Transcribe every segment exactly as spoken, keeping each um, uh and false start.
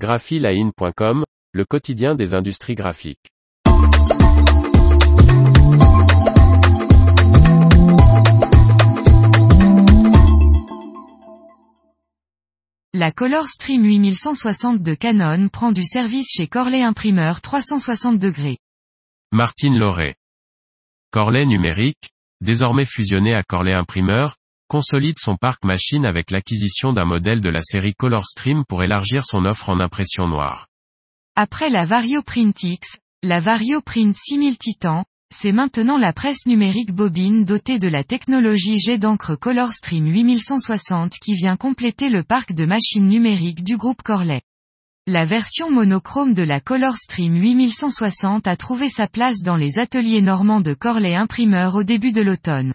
GraphiLine point com, le quotidien des industries graphiques. La ColorStream huit mille cent soixante de Canon prend du service chez Corlet Imprimeur trois cent soixante degrés. Martine Lauret. Corlet Numérique, désormais fusionné à Corlet Imprimeur, consolide son parc machine avec l'acquisition d'un modèle de la série ColorStream pour élargir son offre en impression noire. Après la VarioPrint X, la VarioPrint six mille Titan, c'est maintenant la presse numérique bobine dotée de la technologie jet d'encre ColorStream huit mille cent soixante qui vient compléter le parc de machines numériques du groupe Corlet. La version monochrome de la ColorStream huit mille cent soixante a trouvé sa place dans les ateliers normands de Corlet Imprimeur au début de l'automne.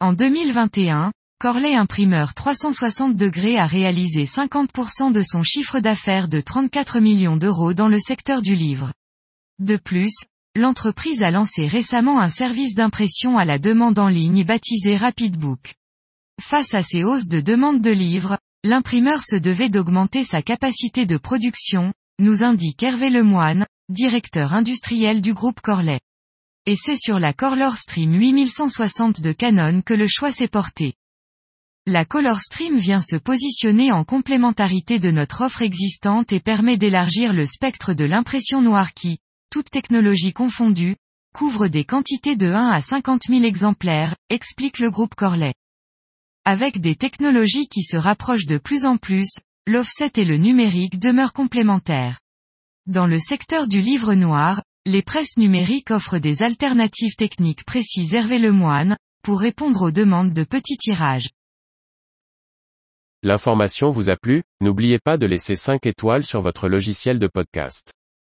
En deux mille vingt et un, Corlet Imprimeur trois cent soixante degrés a réalisé cinquante pour cent de son chiffre d'affaires de trente-quatre millions d'euros dans le secteur du livre. De plus, l'entreprise a lancé récemment un service d'impression à la demande en ligne baptisé Rapid Book. Face à ces hausses de demande de livres, l'imprimeur se devait d'augmenter sa capacité de production, nous indique Hervé Lemoine, directeur industriel du groupe Corlet. Et c'est sur la ColorStream huit mille cent soixante de Canon que le choix s'est porté. La ColorStream vient se positionner en complémentarité de notre offre existante et permet d'élargir le spectre de l'impression noire qui, toute technologie confondue, couvre des quantités de un à cinquante mille exemplaires, explique le groupe Corlet. Avec des technologies qui se rapprochent de plus en plus, l'offset et le numérique demeurent complémentaires. Dans le secteur du livre noir, les presses numériques offrent des alternatives techniques précises Hervé Lemoine, pour répondre aux demandes de petits tirages. L'information vous a plu, n'oubliez pas de laisser cinq étoiles sur votre logiciel de podcast.